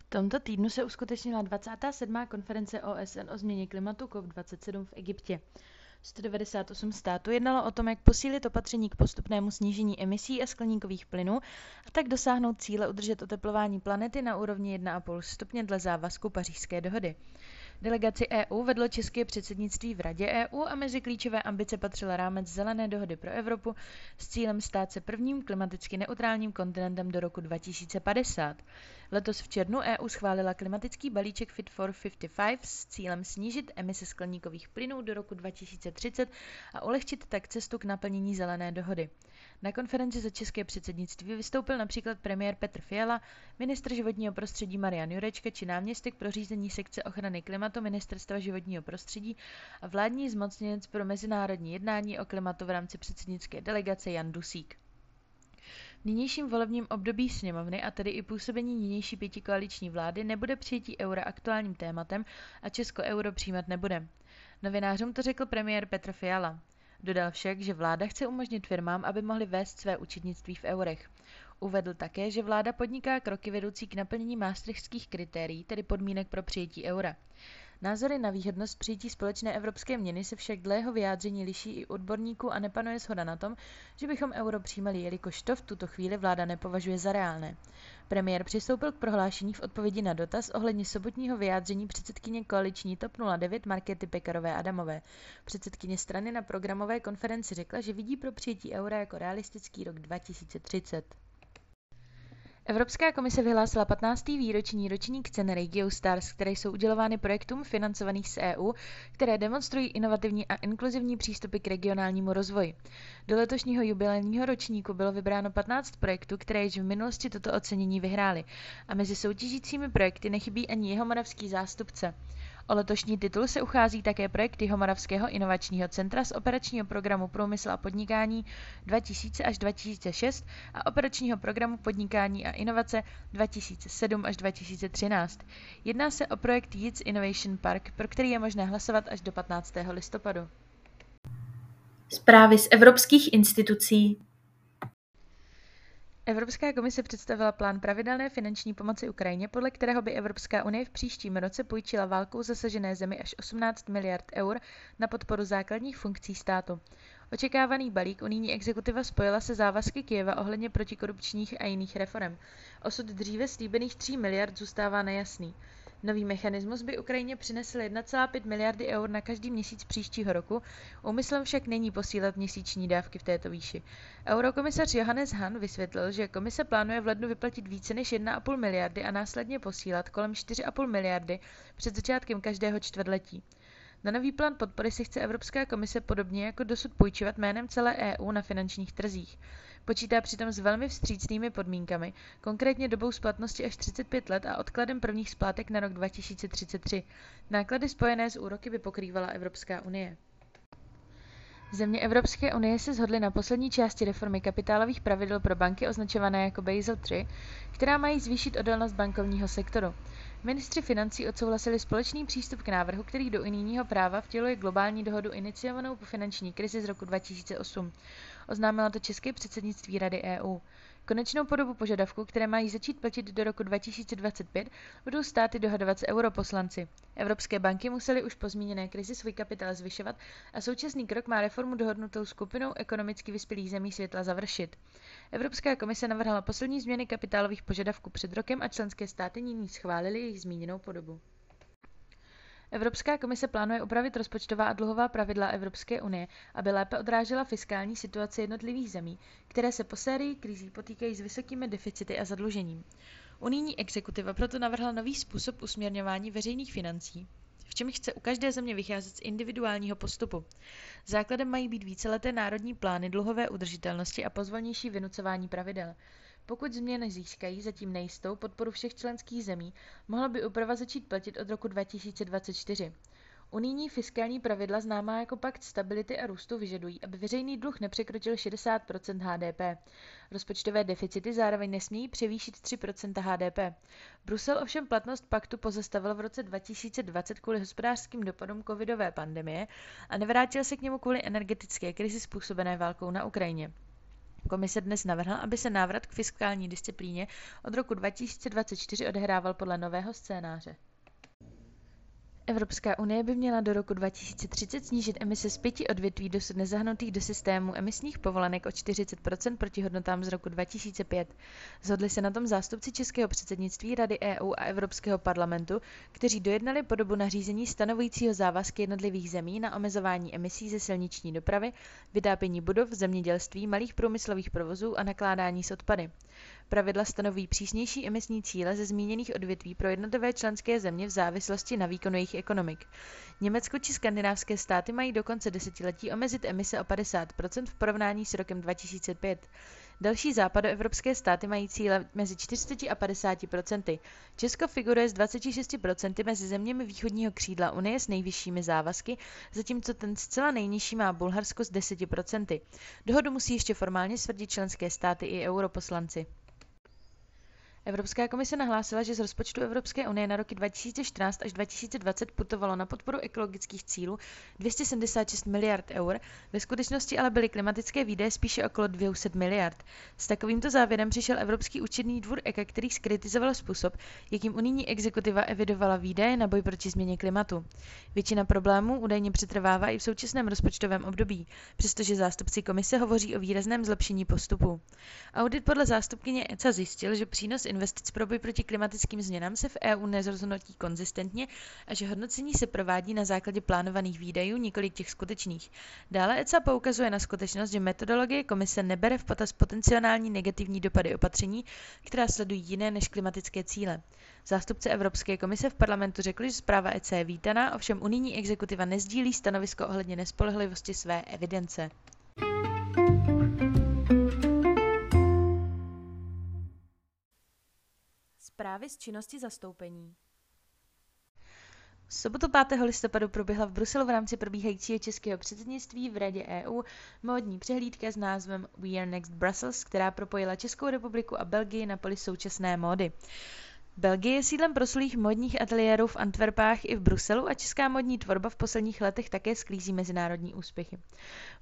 V tomto týdnu se uskutečnila 27. konference OSN o změně klimatu COP27 v Egyptě. 198 států jednalo o tom, jak posílit opatření k postupnému snížení emisí a skleníkových plynů a tak dosáhnout cíle udržet oteplování planety na úrovni 1,5 stupně dle závazku Pařížské dohody. Delegaci EU vedlo české předsednictví v Radě EU a mezi klíčové ambice patřil rámec Zelené dohody pro Evropu s cílem stát se prvním klimaticky neutrálním kontinentem do roku 2050. Letos v červnu EU schválila klimatický balíček Fit for 55 s cílem snížit emise skleníkových plynů do roku 2030 a ulehčit tak cestu k naplnění Zelené dohody. Na konferenci za české předsednictví vystoupil například premiér Petr Fiala, ministr životního prostředí Marian Jurečka či náměstek pro řízení sekce ochrany klimatu Ministerstva životního prostředí a vládní zmocněnec pro mezinárodní jednání o klimatu v rámci předsednické delegace Jan Dusík. V nynějším volebním období sněmovny, a tedy i působení nynější pětikoaliční vlády, nebude přijetí eura aktuálním tématem a Česko euro přijímat nebude. Novinářům to řekl premiér Petr Fiala. Dodal však, že vláda chce umožnit firmám, aby mohly vést své účetnictví v eurech. Uvedl také, že vláda podniká kroky vedoucí k naplnění maastrichtských kritérií, tedy podmínek pro přijetí eura. Názory na výhodnost přijetí společné evropské měny se však dle jeho vyjádření liší i odborníků a nepanuje shoda na tom, že bychom euro přijímali, jelikož to v tuto chvíli vláda nepovažuje za reálné. Premiér přistoupil k prohlášení v odpovědi na dotaz ohledně sobotního vyjádření předsedkyně koaliční TOP 09 Markety Pekarové Adamové. Předsedkyně strany na programové konferenci řekla, že vidí pro přijetí eura jako realistický rok 2030. Evropská komise vyhlásila 15. výroční ročník cen RegioStars, které jsou udělovány projektům financovaných z EU, které demonstrují inovativní a inkluzivní přístupy k regionálnímu rozvoji. Do letošního jubilejního ročníku bylo vybráno 15 projektů, které již v minulosti toto ocenění vyhrály. A mezi soutěžícími projekty nechybí ani jihomoravský zástupce. O letošní titul se uchází také projekt Jihomoravského inovačního centra z operačního programu Průmysl a podnikání 2000 až 2006 a operačního programu Podnikání a inovace 2007 až 2013. Jedná se o projekt Youth Innovation Park, pro který je možné hlasovat až do 15. listopadu. Zprávy z evropských institucí. Evropská komise představila plán pravidelné finanční pomoci Ukrajině, podle kterého by Evropská unie v příštím roce půjčila válkou zasažené zemi až 18 miliard eur na podporu základních funkcí státu. Očekávaný balík unijní exekutiva spojila se závazky Kyjeva ohledně protikorupčních a jiných reform. Osud dříve slíbených 3 miliard zůstává nejasný. Nový mechanismus by Ukrajině přinesl 1,5 miliardy eur na každý měsíc příštího roku, úmyslem však není posílat měsíční dávky v této výši. Eurokomisař Johannes Hahn vysvětlil, že komise plánuje v lednu vyplatit více než 1,5 miliardy a následně posílat kolem 4,5 miliardy před začátkem každého čtvrtletí. Na nový plán podpory si chce Evropská komise podobně jako dosud půjčovat jménem celé EU na finančních trzích. Počítá přitom s velmi vstřícnými podmínkami, konkrétně dobou splatnosti až 35 let a odkladem prvních splátek na rok 2033. Náklady spojené s úroky by pokrývala Evropská unie. Země Evropské unie se shodly na poslední části reformy kapitálových pravidel pro banky označované jako Basel 3, která mají zvýšit odolnost bankovního sektoru. Ministři financí odsouhlasili společný přístup k návrhu, který do unijního práva vtěluje globální dohodu iniciovanou po finanční krizi z roku 2008. Oznámilo to české předsednictví Rady EU. Konečnou podobu požadavků, které mají začít platit do roku 2025, budou státy dohadovat s europoslanci. Evropské banky musely už po zmíněné krizi svůj kapitál zvyšovat a současný krok má reformu dohodnutou skupinou ekonomicky vyspělých zemí světla završit. Evropská komise navrhla poslední změny kapitálových požadavků před rokem a členské státy nyní schválily jejich zmíněnou podobu. Evropská komise plánuje upravit rozpočtová a dluhová pravidla Evropské unie, aby lépe odrážela fiskální situaci jednotlivých zemí, které se po sérii krizí potýkají s vysokými deficity a zadlužením. Unijní exekutiva proto navrhla nový způsob usměrňování veřejných financí, v čem chce u každé země vycházet z individuálního postupu. Základem mají být víceleté národní plány dluhové udržitelnosti a pozvolnější vynucování pravidel. Pokud změny získají zatím nejistou podporu všech členských zemí, mohla by úprava začít platit od roku 2024. Unijní fiskální pravidla známá jako Pakt stability a růstu vyžadují, aby veřejný dluh nepřekročil 60 % HDP. Rozpočtové deficity zároveň nesmějí převýšit 3 % HDP. Brusel ovšem platnost paktu pozastavil v roce 2020 kvůli hospodářským dopadům covidové pandemie a nevrátil se k němu kvůli energetické krizi způsobené válkou na Ukrajině. Komise dnes navrhla, aby se návrat k fiskální disciplíně od roku 2024 odehrával podle nového scénáře. Evropská unie by měla do roku 2030 snížit emise z 5 odvětví dosud nezahrnutých do systému emisních povolenek o 40% proti hodnotám z roku 2005. Zhodli se na tom zástupci českého předsednictví Rady EU a Evropského parlamentu, kteří dojednali podobu nařízení stanovujícího závazky jednotlivých zemí na omezování emisí ze silniční dopravy, vytápění budov, zemědělství, malých průmyslových provozů a nakládání s odpady. Pravidla stanoví přísnější emisní cíle ze zmíněných odvětví pro jednotlivé členské země v závislosti na výkonu jejich ekonomik. Německo či skandinávské státy mají do konce desetiletí omezit emise o 50% v porovnání s rokem 2005. Další západoevropské státy mají cíle mezi 40 a 50%. Česko figuruje s 26% mezi zeměmi východního křídla Unie s nejvyššími závazky, zatímco ten zcela nejnižší má Bulharsko s 10%. Dohodu musí ještě formálně stvrdit členské státy i europoslanci. Evropská komise nahlásila, že z rozpočtu Evropské unie na roky 2014 až 2020 putovalo na podporu ekologických cílů 276 miliard eur, ve skutečnosti ale byly klimatické výdaje spíše okolo 200 miliard. S takovýmto závěrem přišel Evropský účetní dvůr ECA, který zkritizoval způsob, jakým unijní exekutiva evidovala výdaje na boj proti změně klimatu. Většina problémů údajně přetrvává i v současném rozpočtovém období, přestože zástupci komise hovoří o výrazném zlepšení postupu. Audit podle zástupkyně ECA zjistil, že přínos investic pro boj proti klimatickým změnám se v EU nerozhodnotí konzistentně a že hodnocení se provádí na základě plánovaných výdajů, nikoli těch skutečných. Dále ECA poukazuje na skutečnost, že metodologie komise nebere v potaz potenciální negativní dopady opatření, která sledují jiné než klimatické cíle. Zástupce Evropské komise v parlamentu řekli, že zpráva ECA je vítaná, ovšem unijní exekutiva nezdílí stanovisko ohledně nespolehlivosti své evidence. Zprávy z činnosti zastoupení. V sobotu 5. listopadu proběhla v Bruselu v rámci probíhajícího českého předsednictví v Radě EU módní přehlídka s názvem We Are Next Brussels, která propojila Českou republiku a Belgii na poli současné módy. Belgie je sídlem proslulých modních ateliérů v Antverpách i v Bruselu a česká modní tvorba v posledních letech také sklízí mezinárodní úspěchy.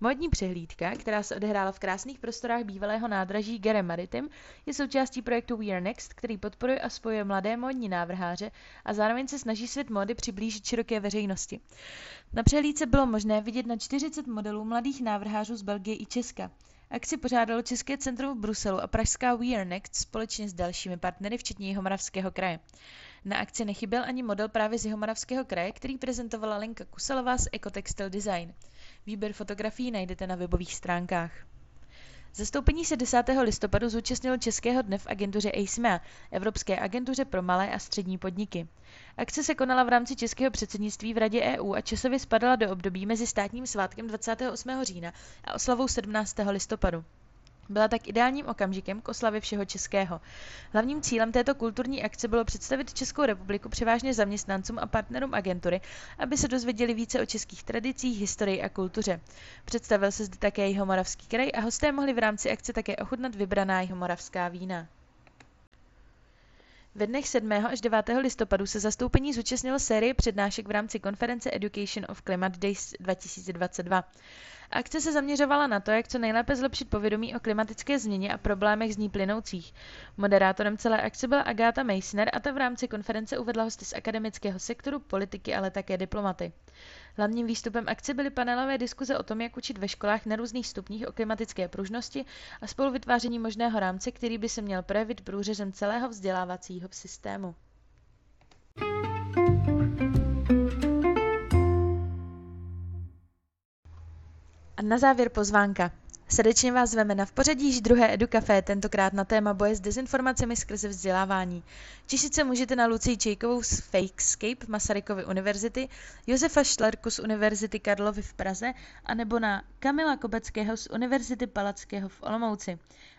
Modní přehlídka, která se odehrála v krásných prostorách bývalého nádraží Gare Maritime, je součástí projektu We Are Next, který podporuje a spojuje mladé modní návrháře a zároveň se snaží svět módy přiblížit široké veřejnosti. Na přehlídce bylo možné vidět na 40 modelů mladých návrhářů z Belgie i Česka. Akci pořádalo České centrum v Bruselu a pražská We Are Next společně s dalšími partnery, včetně Jihomoravského kraje. Na akci nechyběl ani model právě z Jihomoravského kraje, který prezentovala Lenka Kuselová z EcoTextile Design. Výběr fotografií najdete na webových stránkách. Zastoupení se 10. listopadu zúčastnilo Českého dne v agentuře EISMEA, Evropské agentuře pro malé a střední podniky. Akce se konala v rámci českého předsednictví v Radě EU a časově spadala do období mezi státním svátkem 28. října a oslavou 17. listopadu. Byla tak ideálním okamžikem k oslavě všeho českého. Hlavním cílem této kulturní akce bylo představit Českou republiku převážně zaměstnancům a partnerům agentury, aby se dozvěděli více o českých tradicích, historii a kultuře. Představil se zde také Jihomoravský kraj a hosté mohli v rámci akce také ochutnat vybraná jihomoravská vína. Ve dnech 7. až 9. listopadu se zastoupení zúčastnilo série přednášek v rámci konference Education of Climate Days 2022. Akce se zaměřovala na to, jak co nejlépe zlepšit povědomí o klimatické změně a problémech z ní plynoucích. Moderátorem celé akce byla Agáta Masoner a ta v rámci konference uvedla hosty z akademického sektoru, politiky, ale také diplomaty. Hlavním výstupem akce byly panelové diskuze o tom, jak učit ve školách na různých stupních o klimatické pružnosti a spoluvytváření možného rámce, který by se měl projevit průřezem celého vzdělávacího systému. A na závěr pozvánka. Srdečně vás zveme na v pořadí již druhé Educafé, tentokrát na téma boje s dezinformacemi skrze vzdělávání. Těšit se můžete na Lucii Čejkovou z Fakescape Masarykovy univerzity, Josefa Šlerku z Univerzity Karlovy v Praze, anebo na Kamila Kobeckého z Univerzity Palackého v Olomouci.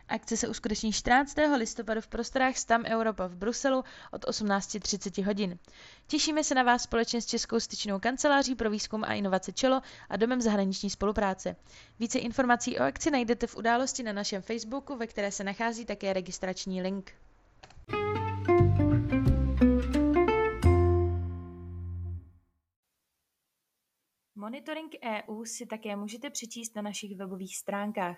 Akce se uskuteční 14. listopadu v prostorách Stam Europa v Bruselu od 18:30 hodin. Těšíme se na vás společně s Českou styčnou kanceláří pro výzkum a inovace Čelo a Domem zahraniční spolupráce. Více informací o akci najdete v události na našem Facebooku, ve které se nachází také registrační link. Monitoring EU si také můžete přečíst na našich webových stránkách